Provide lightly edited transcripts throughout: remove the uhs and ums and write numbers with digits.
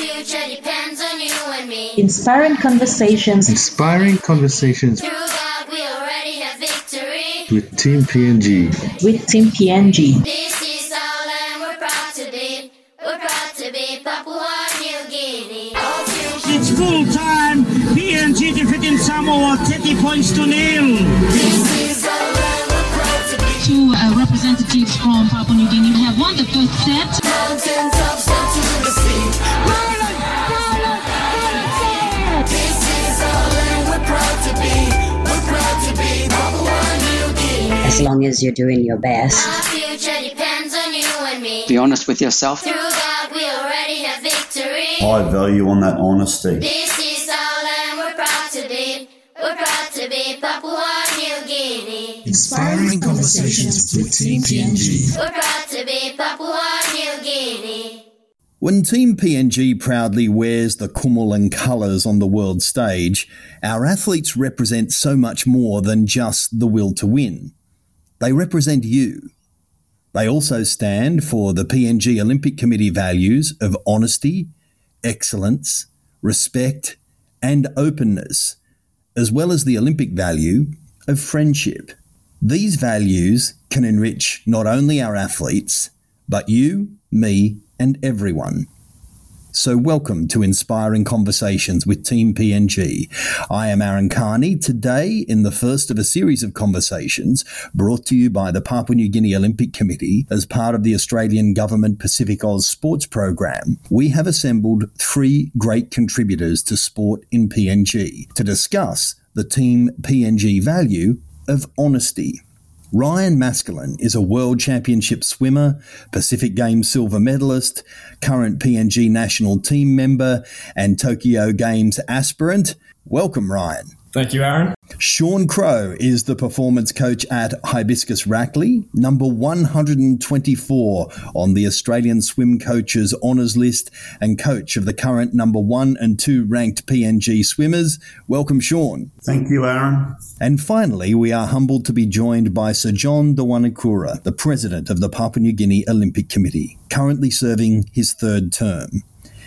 future depends on you and me. Inspiring conversations. Inspiring conversations. Through God we already have victory. With Team PNG. With Team PNG. This is our land we're proud to be. We're proud to be Papua New Guinea. It's full time. PNG defeating Samoa 30 points to nil. This is our land we're proud to be. Two representatives from Papua New Guinea have won the first set. Mountains of salt to the sea. As long as you're doing your best. Our future depends on you and me. Be honest with yourself. Through God we already have victory. High value on that honesty. This is our land we're proud to be. We're proud to be Papua New Guinea. Inspiring conversations with Team PNG. We're proud to be Papua New Guinea. When Team PNG proudly wears the Kumulan colours on the world stage, our athletes represent so much more than just the will to win. They represent you. They also stand for the PNG Olympic Committee values of honesty, excellence, respect, and openness, as well as the Olympic value of friendship. These values can enrich not only our athletes, but you, me, and everyone. So welcome to Inspiring Conversations with Team PNG. I am Aaron Carney, today in the first of a series of conversations brought to you by the Papua New Guinea Olympic Committee as part of the Australian Government Pacific Oz Sports Program. We have assembled three great contributors to sport in PNG to discuss the Team PNG value of honesty. Ryan Maskelyne is a World Championship swimmer, Pacific Games silver medalist, current PNG national team member, and Tokyo Games aspirant. Welcome, Ryan. Thank you, Aaron. Sean Crow is the performance coach at Hibiscus Rackley, number 124 on the Australian Swim Coaches Honours List and coach of the current number 1 and 2 ranked PNG swimmers. Welcome, Sean. Thank you, Aaron. And finally, we are humbled to be joined by Sir John Dewanakura, the president of the Papua New Guinea Olympic Committee, currently serving his third term.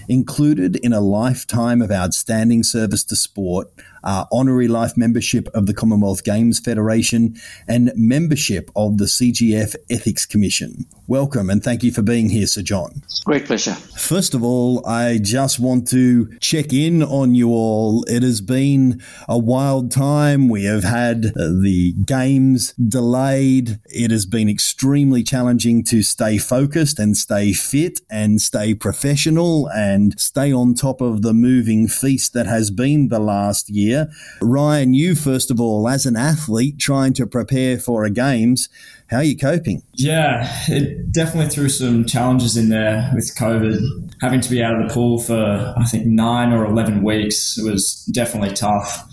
Included in a lifetime of outstanding service to sport are honorary life membership of the Commonwealth Games Federation and membership of the CGF Ethics Commission. Welcome and thank you for being here, Sir John. Great pleasure. First of all, I just want to check in on you all. It has been a wild time. We have had the games delayed. It has been extremely challenging to stay focused and stay fit and stay professional and stay on top of the moving feast that has been the last year. Ryan, you first of all, as an athlete trying to prepare for a games, how are you coping? Yeah, it definitely threw some challenges in there with COVID. Having to be out of the pool for, I think, 9 or 11 weeks was definitely tough.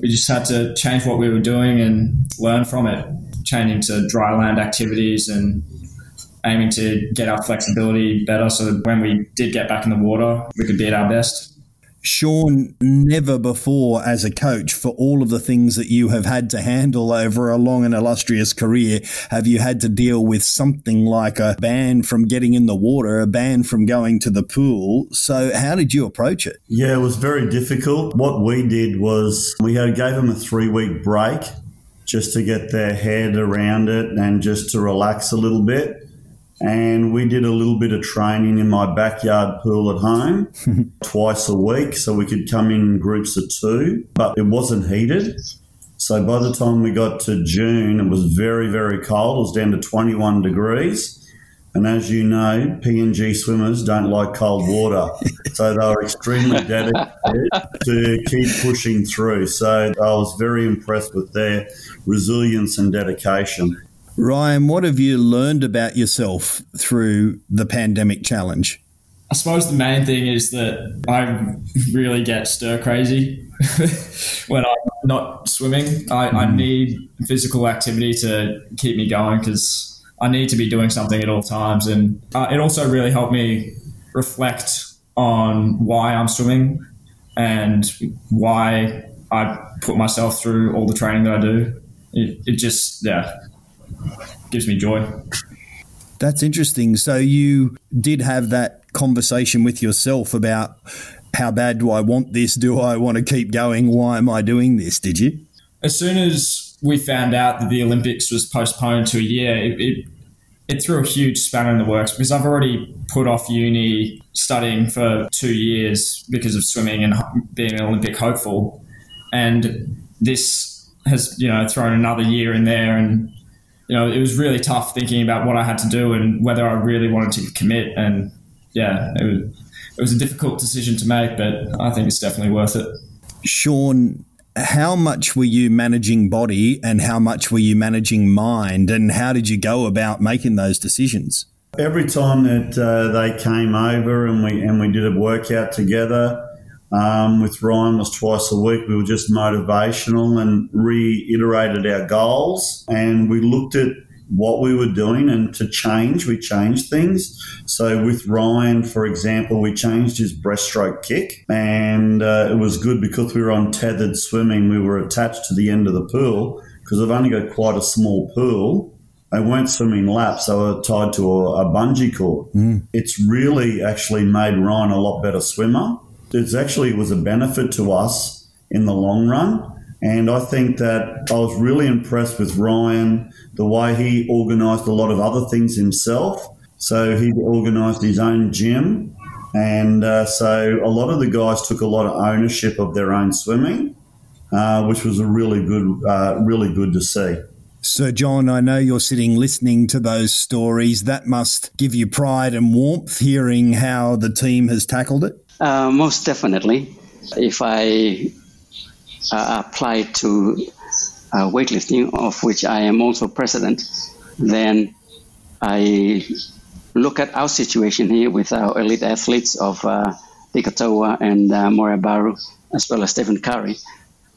We just had to change what we were doing and learn from it, changing to dry land activities and aiming to get our flexibility better so that when we did get back in the water, we could be at our best. Sean, never before as a coach, for all of the things that you have had to handle over a long and illustrious career, have you had to deal with something like a ban from getting in the water, a ban from going to the pool. So how did you approach it? Yeah, it was very difficult. What we did was we gave them a 3-week break just to get their head around it and just to relax a little bit. And we did a little bit of training in my backyard pool at home twice a week so we could come in groups of 2, but it wasn't heated. So by the time we got to June, it was very, very cold. It was down to 21 degrees. And as you know, PNG swimmers don't like cold water. So they were extremely dedicated to keep pushing through. So I was very impressed with their resilience and dedication. Ryan, what have you learned about yourself through the pandemic challenge? I suppose the main thing is that I really get stir crazy when I'm not swimming. I need physical activity to keep me going because I need to be doing something at all times. And it also really helped me reflect on why I'm swimming and why I put myself through all the training that I do. It just gives me joy. That's interesting. So you did have that conversation with yourself about how bad do I want this? Do I want to keep going? Why am I doing this? Did you? As soon as we found out that the Olympics was postponed to a year, it threw a huge spanner in the works because I've already put off uni studying for 2 years because of swimming and being an Olympic hopeful. And this has, thrown another year in there. And, it was really tough thinking about what I had to do and whether I really wanted to commit. And yeah, it was a difficult decision to make, but I think it's definitely worth it. Sean, how much were you managing body and how much were you managing mind, and how did you go about making those decisions? Every time that they came over and we did a workout together with Ryan, was twice a week. We were just motivational and reiterated our goals, and we looked at what we were doing, and we changed things. So with Ryan, for example, we changed his breaststroke kick, and it was good because we were on tethered swimming. We were attached to the end of the pool because I've only got quite a small pool. They weren't swimming laps. They were tied to a bungee cord. Mm. It's really actually made Ryan a lot better swimmer. It was a benefit to us in the long run. And I think that I was really impressed with Ryan, the way he organised a lot of other things himself. So he organised his own gym. And so a lot of the guys took a lot of ownership of their own swimming, which was a really good to see. Sir John, I know you're sitting listening to those stories. That must give you pride and warmth hearing how the team has tackled it. Most definitely. If I apply to weightlifting, of which I am also president, then I look at our situation here with our elite athletes of Ikatoa and Moriabaru, as well as Stephen Curry.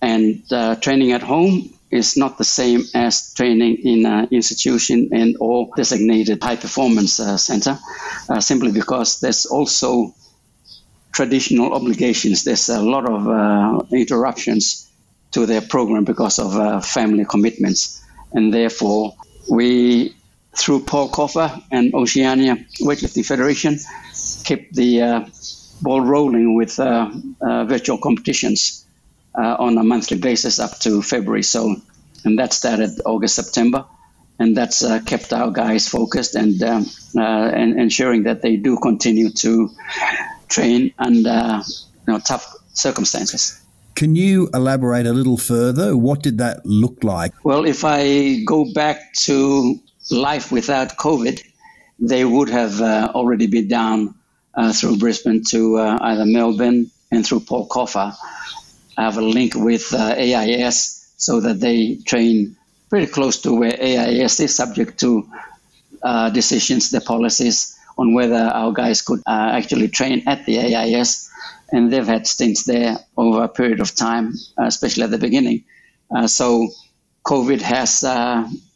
And training at home is not the same as training in an institution and or designated high performance center, simply because there's also traditional obligations. There's a lot of interruptions to their program because of family commitments. And therefore, we, through Paul Coffa and Oceania Weightlifting Federation, kept the ball rolling with virtual competitions on a monthly basis up to February. So, and that started August, September. And that's kept our guys focused and ensuring that they do continue to train under tough circumstances. Can you elaborate a little further? What did that look like? Well, if I go back to life without COVID, they would have already been down through Brisbane to either Melbourne, and through Paul Coffa, I have a link with AIS so that they train pretty close to where AIS is, subject to decisions, the policies on whether our guys could actually train at the AIS. And they've had stints there over a period of time, especially at the beginning. So COVID has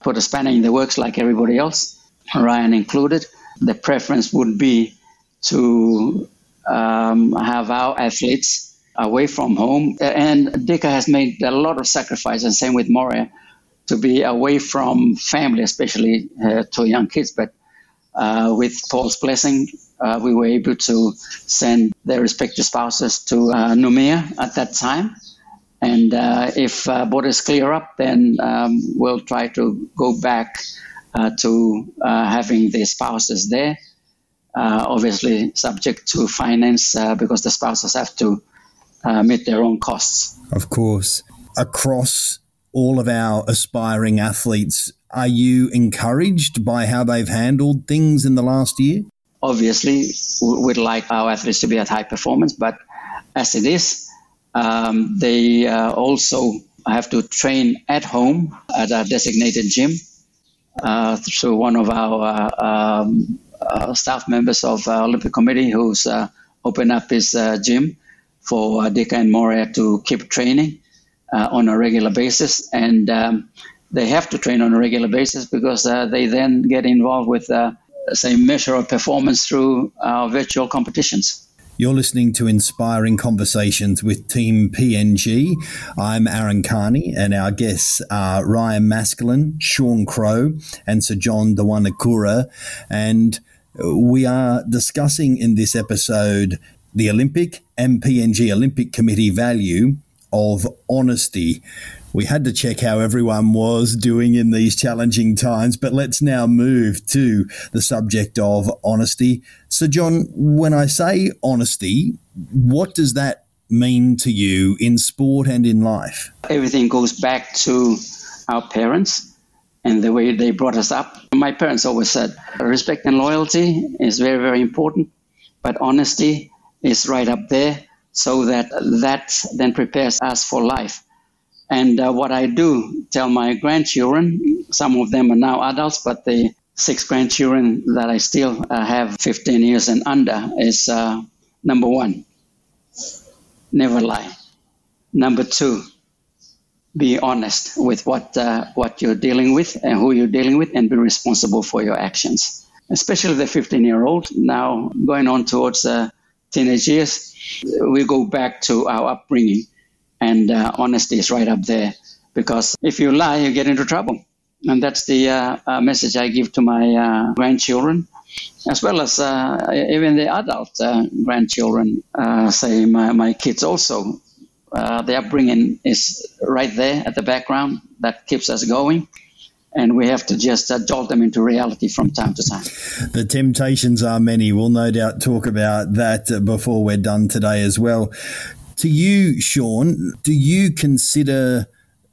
put a spanner in the works like everybody else, Ryan included. The preference would be to have our athletes away from home. And Dika has made a lot of sacrifice, and same with Moria, to be away from family, especially to young kids. But with Paul's blessing, we were able to send their respective spouses to Numea at that time. And if borders clear up, then we'll try to go back to having the spouses there, obviously subject to finance because the spouses have to meet their own costs. Of course. Across all of our aspiring athletes, are you encouraged by how they've handled things in the last year? Obviously, we'd like our athletes to be at high performance, but as it is, they also have to train at home at a designated gym through one of our staff members of Olympic Committee, who's opened up his gym for Dika and Moria to keep training on a regular basis. And they have to train on a regular basis because they then get involved with the same measure of performance through our virtual competitions. You're listening to Inspiring Conversations with Team PNG. I'm Aaron Carney, and our guests are Ryan Maskelyne, Sean Crow, and Sir John Dewanakura. And We are discussing in this episode the Olympic and PNG Olympic Committee value of honesty. We had to check how everyone was doing in these challenging times, but let's now move to the subject of honesty. So, John, when I say honesty, what does that mean to you in sport and in life? Everything goes back to our parents and the way they brought us up. My parents always said respect and loyalty is very, very important, but honesty is right up there, so that then prepares us for life. And what I do tell my grandchildren, some of them are now adults, but the 6 grandchildren that I still have 15 years and under is number 1, never lie. Number 2, be honest with what you're dealing with and who you're dealing with, and be responsible for your actions. Especially the 15-year-old, now going on towards teenage years, we go back to our upbringing. And honesty is right up there, because if you lie, you get into trouble. And that's the message I give to my grandchildren, as well as even the adult grandchildren, say my kids also. The upbringing is right there at the background that keeps us going. And we have to just jolt them into reality from time to time. The temptations are many. We'll no doubt talk about that before we're done today as well. To you, Sean, do you consider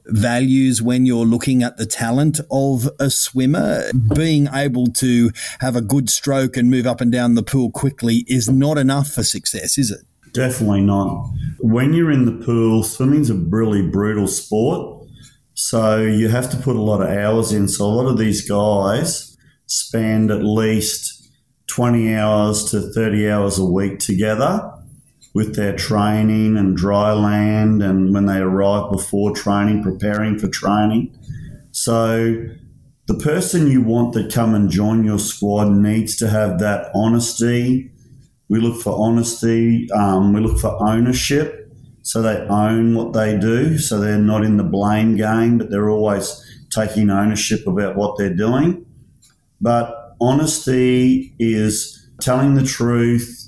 values when you're looking at the talent of a swimmer? Being able to have a good stroke and move up and down the pool quickly is not enough for success, is it? Definitely not. When you're in the pool, swimming's a really brutal sport, so you have to put a lot of hours in. So a lot of these guys spend at least 20 hours to 30 hours a week together, with their training and dry land, and when they arrive before training, preparing for training. So the person you want to come and join your squad needs to have that honesty. We look for honesty. We look for ownership, so they own what they do, so they're not in the blame game, but they're always taking ownership about what they're doing. But honesty is telling the truth,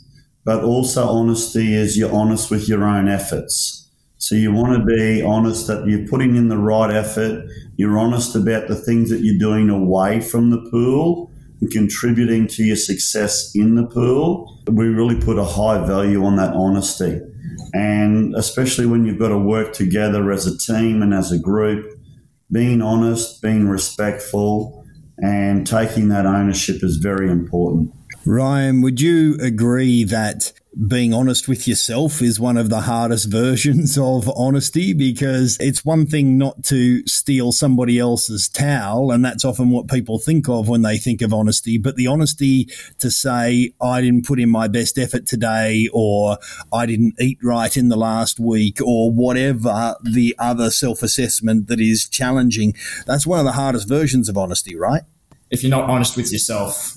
but also honesty is you're honest with your own efforts. So you want to be honest that you're putting in the right effort, you're honest about the things that you're doing away from the pool and contributing to your success in the pool. We really put a high value on that honesty. And especially when you've got to work together as a team and as a group, being honest, being respectful, and taking that ownership is very important. Ryan, would you agree that being honest with yourself is one of the hardest versions of honesty? Because it's one thing not to steal somebody else's towel, and that's often what people think of when they think of honesty, but the honesty to say, I didn't put in my best effort today, or I didn't eat right in the last week, or whatever the other self-assessment that is challenging, that's one of the hardest versions of honesty, right? If you're not honest with yourself,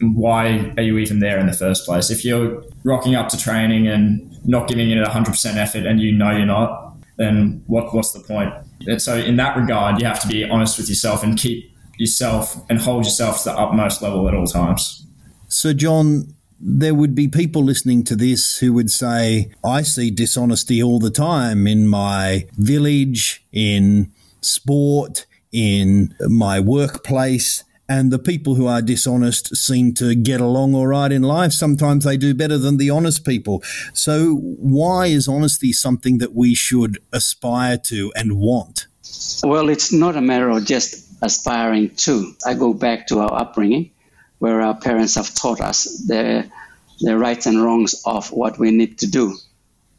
why are you even there in the first place? If you're rocking up to training and not giving it 100% effort and you know you're not, then what's the point? And so in that regard, you have to be honest with yourself and keep yourself and hold yourself to the utmost level at all times. So, John, there would be people listening to this who would say, I see dishonesty all the time in my village, in sport, in my workplace. And the people who are dishonest seem to get along all right in life. Sometimes they do better than the honest people. So why is honesty something that we should aspire to and want? Well, it's not a matter of just aspiring to. I go back to our upbringing, where our parents have taught us the rights and wrongs of what we need to do.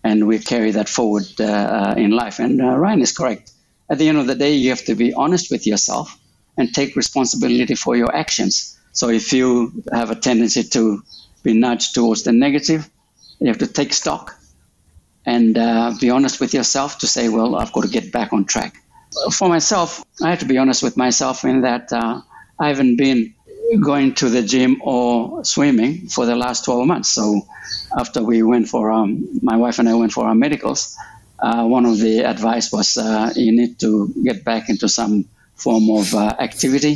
And we carry that forward in life. And Ryan is correct. At the end of the day, you have to be honest with yourself and take responsibility for your actions. So if you have a tendency to be nudged towards the negative, you have to take stock and be honest with yourself to say, well, I've got to get back on track. For myself, I have to be honest with myself in that I haven't been going to the gym or swimming for the last 12 months. So after we went for, my wife and I went for our medicals, one of the advice was you need to get back into some form of activity,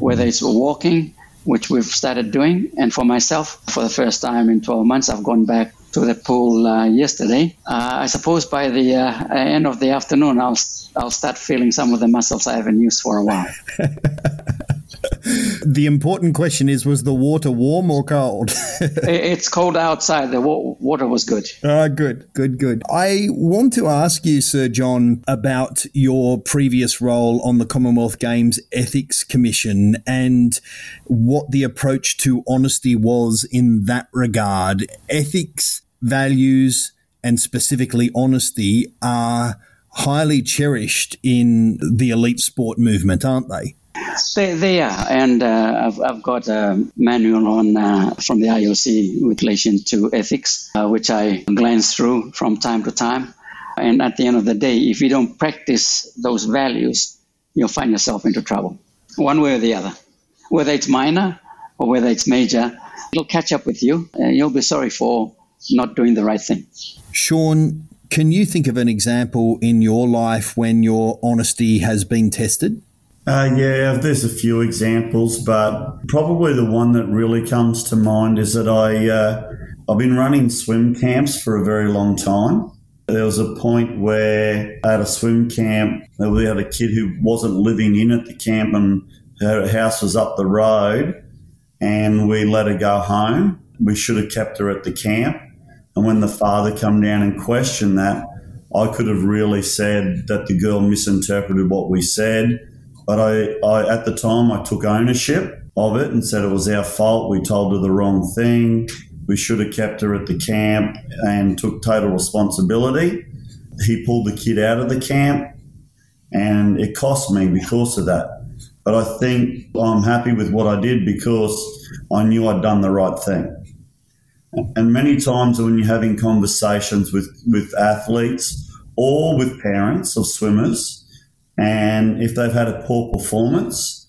whether it's walking, which we've started doing. And for myself, for the first time in 12 months, I've gone back to the pool yesterday. I suppose by the end of the afternoon, I'll start feeling some of the muscles I haven't used for a while. The important question is, was the water warm or cold? It's cold outside. The water was good. Good. I want to ask you, Sir John, about your previous role on the Commonwealth Games Ethics Commission and what the approach to honesty was in that regard. Ethics, values, and specifically honesty are highly cherished in the elite sport movement, aren't they? They are, and I've got a manual on from the IOC with relation to ethics, which I glance through from time to time. And at the end of the day, if you don't practice those values, you'll find yourself into trouble, one way or the other. Whether it's minor or whether it's major, it'll catch up with you, and you'll be sorry for not doing the right thing. Sean, can you think of an example in your life when your honesty has been tested? Yeah, there's a few examples, but probably the one that really comes to mind is that I've been running swim camps for a very long time. There was a point where at a swim camp, we had a kid who wasn't living in at the camp and her house was up the road, and we let her go home. We should have kept her at the camp. And when the father came down and questioned that, I could have really said that the girl misinterpreted what we said. But I at the time, I took ownership of it and said it was our fault. We told her the wrong thing. We should have kept her at the camp, and took total responsibility. He pulled the kid out of the camp, and it cost me because of that. But I think I'm happy with what I did because I knew I'd done the right thing. And many times when you're having conversations with athletes or with parents of swimmers, and if they've had a poor performance,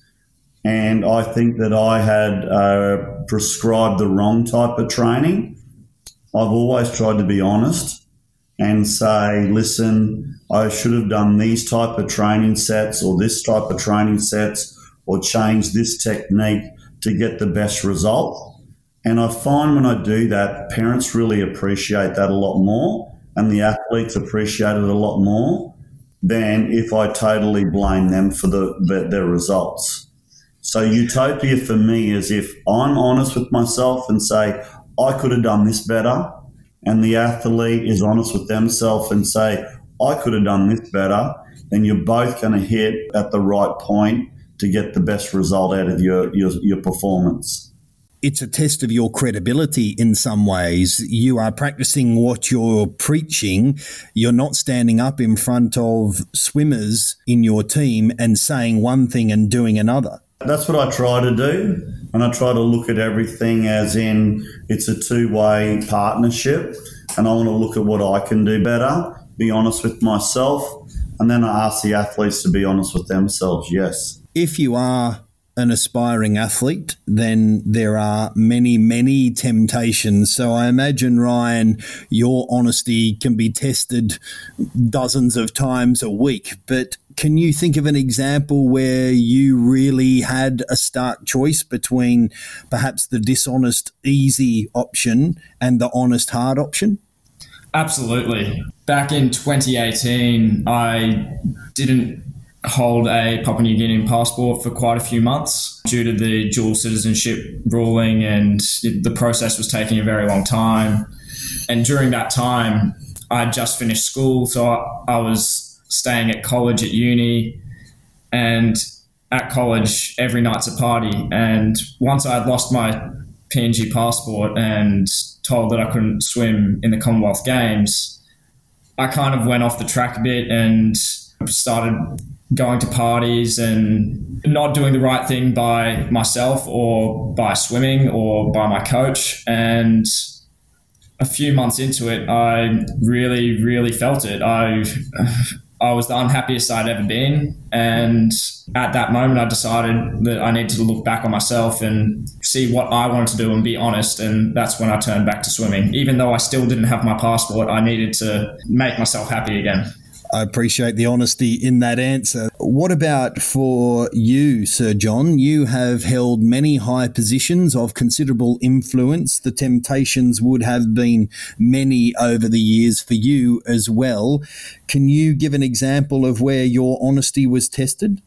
and I think that I had prescribed the wrong type of training, I've always tried to be honest and say, listen, I should have done these type of training sets or this type of training sets or changed this technique to get the best result. And I find when I do that, parents really appreciate that a lot more, and the athletes appreciate it a lot more than if I totally blame them for their results. So utopia for me is if I'm honest with myself and say, I could have done this better, and the athlete is honest with themselves and say, I could have done this better, then you're both going to hit at the right point to get the best result out of your performance. It's a test of your credibility in some ways. You are practicing what you're preaching. You're not standing up in front of swimmers in your team and saying one thing and doing another. That's what I try to do. And I try to look at everything as in it's a two-way partnership. And I want to look at what I can do better, be honest with myself. And then I ask the athletes to be honest with themselves, yes. If you are an aspiring athlete, then there are many, many temptations. So I imagine, Ryan, your honesty can be tested dozens of times a week. But can you think of an example where you really had a stark choice between perhaps the dishonest, easy option and the honest, hard option? Absolutely. Back in 2018, I didn't hold a Papua New Guinean passport for quite a few months due to the dual citizenship ruling, and the process was taking a very long time. And during that time, I had just finished school, so I was staying at college at uni, and at college every night's a party. And once I had lost my PNG passport and told that I couldn't swim in the Commonwealth Games, I kind of went off the track a bit and started going to parties and not doing the right thing by myself or by swimming or by my coach. And a few months into it, I really, really felt it. I was the unhappiest I'd ever been. And at that moment, I decided that I needed to look back on myself and see what I wanted to do and be honest. And that's when I turned back to swimming. Even though I still didn't have my passport, I needed to make myself happy again. I appreciate the honesty in that answer. What about for you, Sir John? You have held many high positions of considerable influence. The temptations would have been many over the years for you as well. Can you give an example of where your honesty was tested?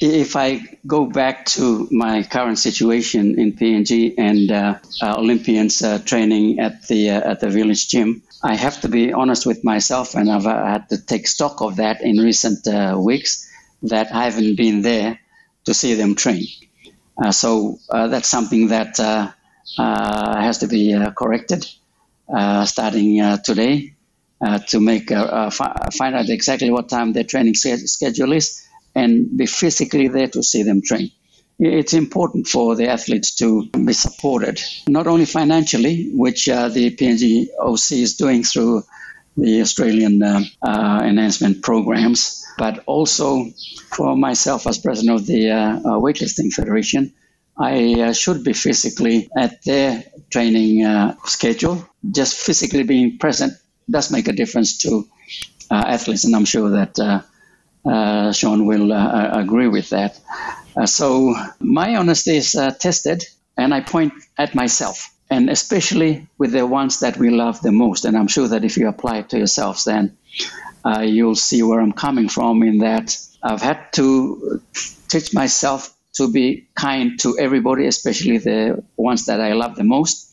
If I go back to my current situation in PNG and Olympians training at the village gym, I have to be honest with myself, and I've had to take stock of that in recent weeks, that I haven't been there to see them train. So that's something that has to be corrected starting today to make find out exactly what time their training schedule is, and be physically there to see them train. It's important for the athletes to be supported, not only financially, which the PNG OC is doing through the Australian enhancement programs, but also for myself as president of the Weightlifting Federation, I should be physically at their training schedule. Just physically being present does make a difference to athletes, and I'm sure that Sean will agree with that. So my honesty is tested, and I point at myself, and especially with the ones that we love the most. And I'm sure that if you apply it to yourselves, then you'll see where I'm coming from, in that I've had to teach myself to be kind to everybody, especially the ones that I love the most,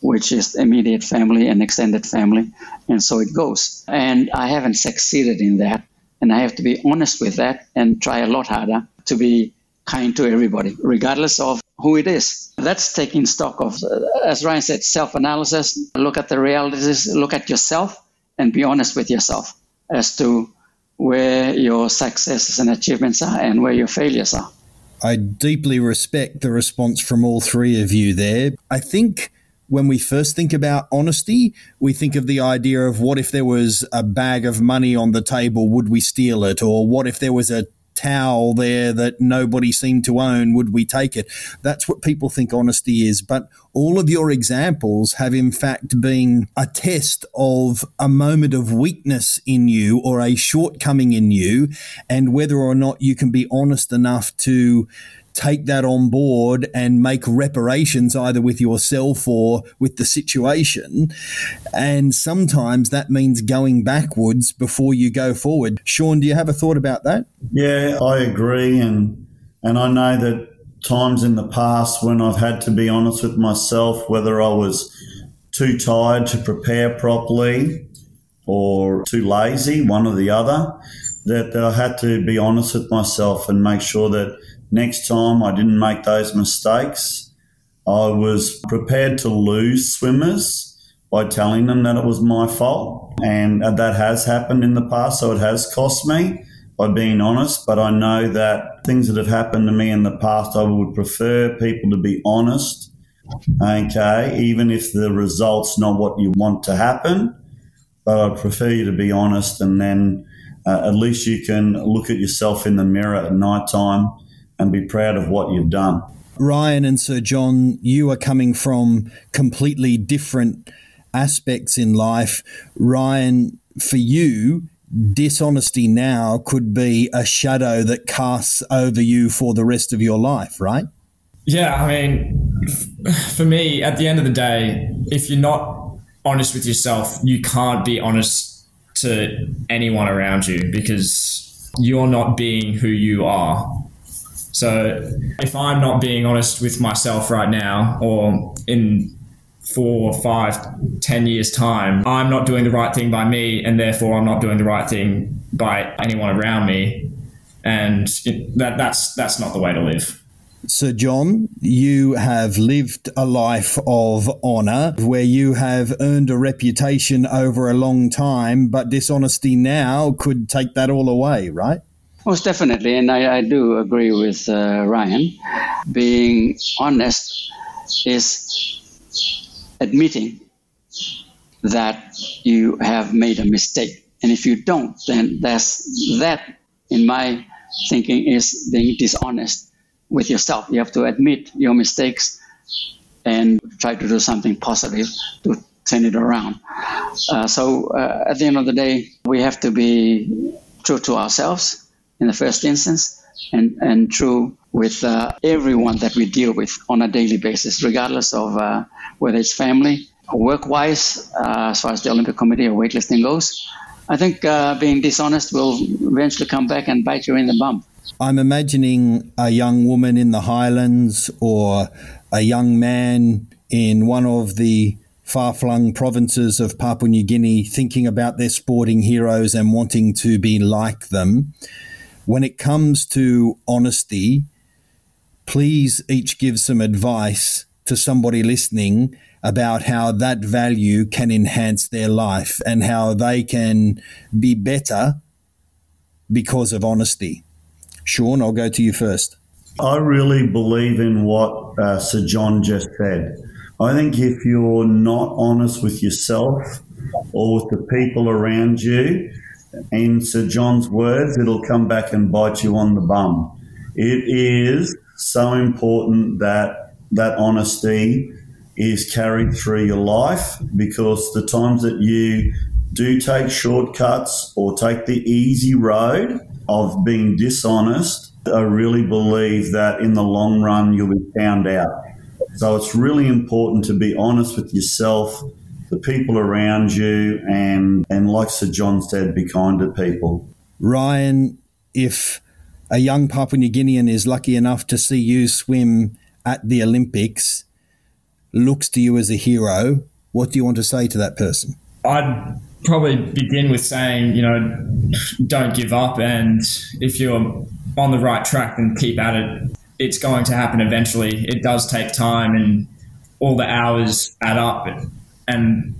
which is immediate family and extended family. And so it goes. And I haven't succeeded in that. And I have to be honest with that and try a lot harder to be kind to everybody, regardless of who it is. That's taking stock of, as Ryan said, self-analysis. Look at the realities, look at yourself, and be honest with yourself as to where your successes and achievements are and where your failures are. I deeply respect the response from all three of you there. I think when we first think about honesty, we think of the idea of, what if there was a bag of money on the table, would we steal it? Or what if there was a towel there that nobody seemed to own, would we take it? That's what people think honesty is. But all of your examples have in fact been a test of a moment of weakness in you or a shortcoming in you, and whether or not you can be honest enough to take that on board and make reparations either with yourself or with the situation. And sometimes that means going backwards before you go forward. Sean, do you have a thought about that? Yeah, I agree. And I know that times in the past when I've had to be honest with myself, whether I was too tired to prepare properly or too lazy, one or the other, that I had to be honest with myself and make sure that next time I didn't make those mistakes. I was prepared to lose swimmers by telling them that it was my fault, and that has happened in the past, so it has cost me by being honest. But I know that things that have happened to me in the past, I would prefer people to be honest, okay, even if the result's not what you want to happen, but I'd prefer you to be honest, and then at least you can look at yourself in the mirror at night time and be proud of what you've done. Ryan and Sir John, you are coming from completely different aspects in life. Ryan, for you, dishonesty now could be a shadow that casts over you for the rest of your life, right? Yeah, I mean, for me, at the end of the day, if you're not honest with yourself, you can't be honest to anyone around you, because you're not being who you are. So if I'm not being honest with myself right now, or in 4, 5, 10 years time, I'm not doing the right thing by me, and therefore I'm not doing the right thing by anyone around me. And that's not the way to live. Sir John, you have lived a life of honour where you have earned a reputation over a long time, but dishonesty now could take that all away, right? Most definitely, and I do agree with Ryan. Being honest is admitting that you have made a mistake. And if you don't, then that, in my thinking, is being dishonest with yourself. You have to admit your mistakes and try to do something positive to turn it around. So at the end of the day, we have to be true to ourselves in the first instance, and true with everyone that we deal with on a daily basis, regardless of whether it's family or work-wise, as far as the Olympic Committee or weightlifting goes. I think being dishonest will eventually come back and bite you in the bum. I'm imagining a young woman in the Highlands or a young man in one of the far-flung provinces of Papua New Guinea thinking about their sporting heroes and wanting to be like them. When it comes to honesty, please each give some advice to somebody listening about how that value can enhance their life and how they can be better because of honesty. Sean, I'll go to you first. I really believe in what Sir John just said. I think if you're not honest with yourself or with the people around you, in Sir John's words, it'll come back and bite you on the bum. It is so important that that honesty is carried through your life, because the times that you do take shortcuts or take the easy road of being dishonest, I really believe that in the long run you'll be found out. So it's really important to be honest with yourself, the people around you, and like Sir John said, be kind to people. Ryan, if a young Papua New Guinean is lucky enough to see you swim at the Olympics, looks to you as a hero, what do you want to say to that person? I'd probably begin with saying, don't give up, and if you're on the right track, then keep at it. It's going to happen eventually. It does take time, and all the hours add up, and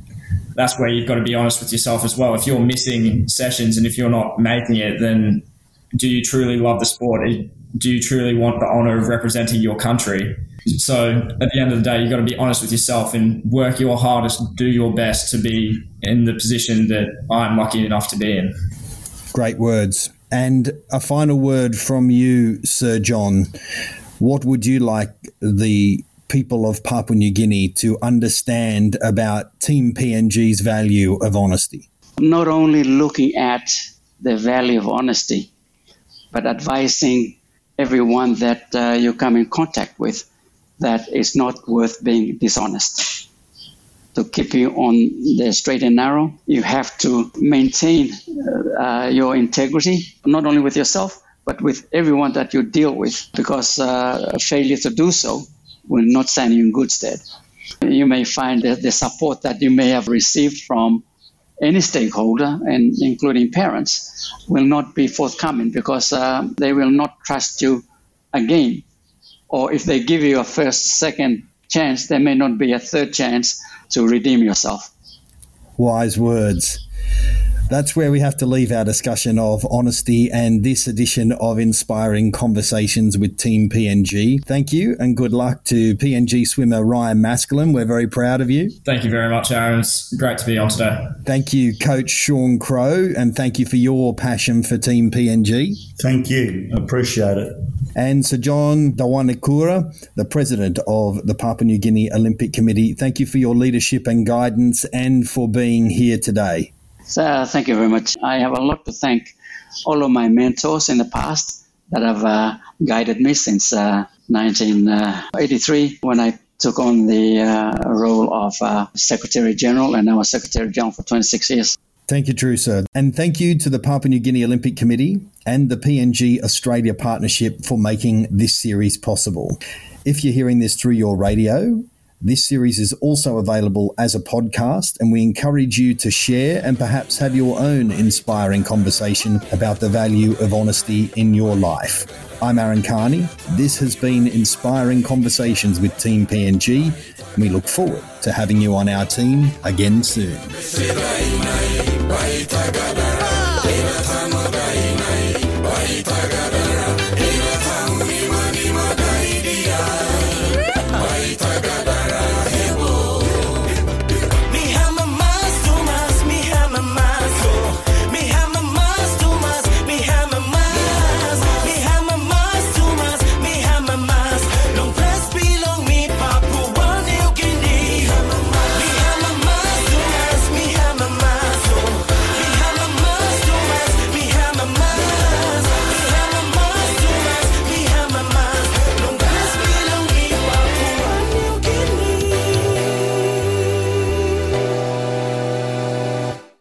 that's where you've got to be honest with yourself as well. If you're missing sessions and if you're not making it, then do you truly love the sport? Do you truly want the honor of representing your country? So at the end of the day, you've got to be honest with yourself and work your hardest, do your best to be in the position that I'm lucky enough to be in. Great words. And a final word from you, Sir John. What would you like the people of Papua New Guinea to understand about Team PNG's value of honesty? Not only looking at the value of honesty, but advising everyone that you come in contact with that it's not worth being dishonest. To keep you on the straight and narrow, you have to maintain your integrity, not only with yourself, but with everyone that you deal with, because failure to do so will not stand you in good stead. You may find that the support that you may have received from any stakeholder, and including parents, will not be forthcoming, because they will not trust you again. Or if they give you a first, second chance, there may not be a third chance to redeem yourself. Wise words. That's where we have to leave our discussion of honesty and this edition of Inspiring Conversations with Team PNG. Thank you, and good luck to PNG swimmer Ryan Maskelyne. We're very proud of you. Thank you very much, Aaron. It's great to be on today. Thank you, Coach Sean Crow, and thank you for your passion for Team PNG. Thank you. Appreciate it. And Sir John Dewanakura, the president of the Papua New Guinea Olympic Committee, thank you for your leadership and guidance and for being here today. So, thank you very much. I have a lot to thank all of my mentors in the past that have guided me since 1983, when I took on the role of Secretary General, and I was Secretary General for 26 years. Thank you, Drusa. And thank you to the Papua New Guinea Olympic Committee and the PNG Australia Partnership for making this series possible. If you're hearing this through your radio, this series is also available as a podcast, and we encourage you to share and perhaps have your own inspiring conversation about the value of honesty in your life. I'm Aaron Carney. This has been Inspiring Conversations with Team PNG. We look forward to having you on our team again soon.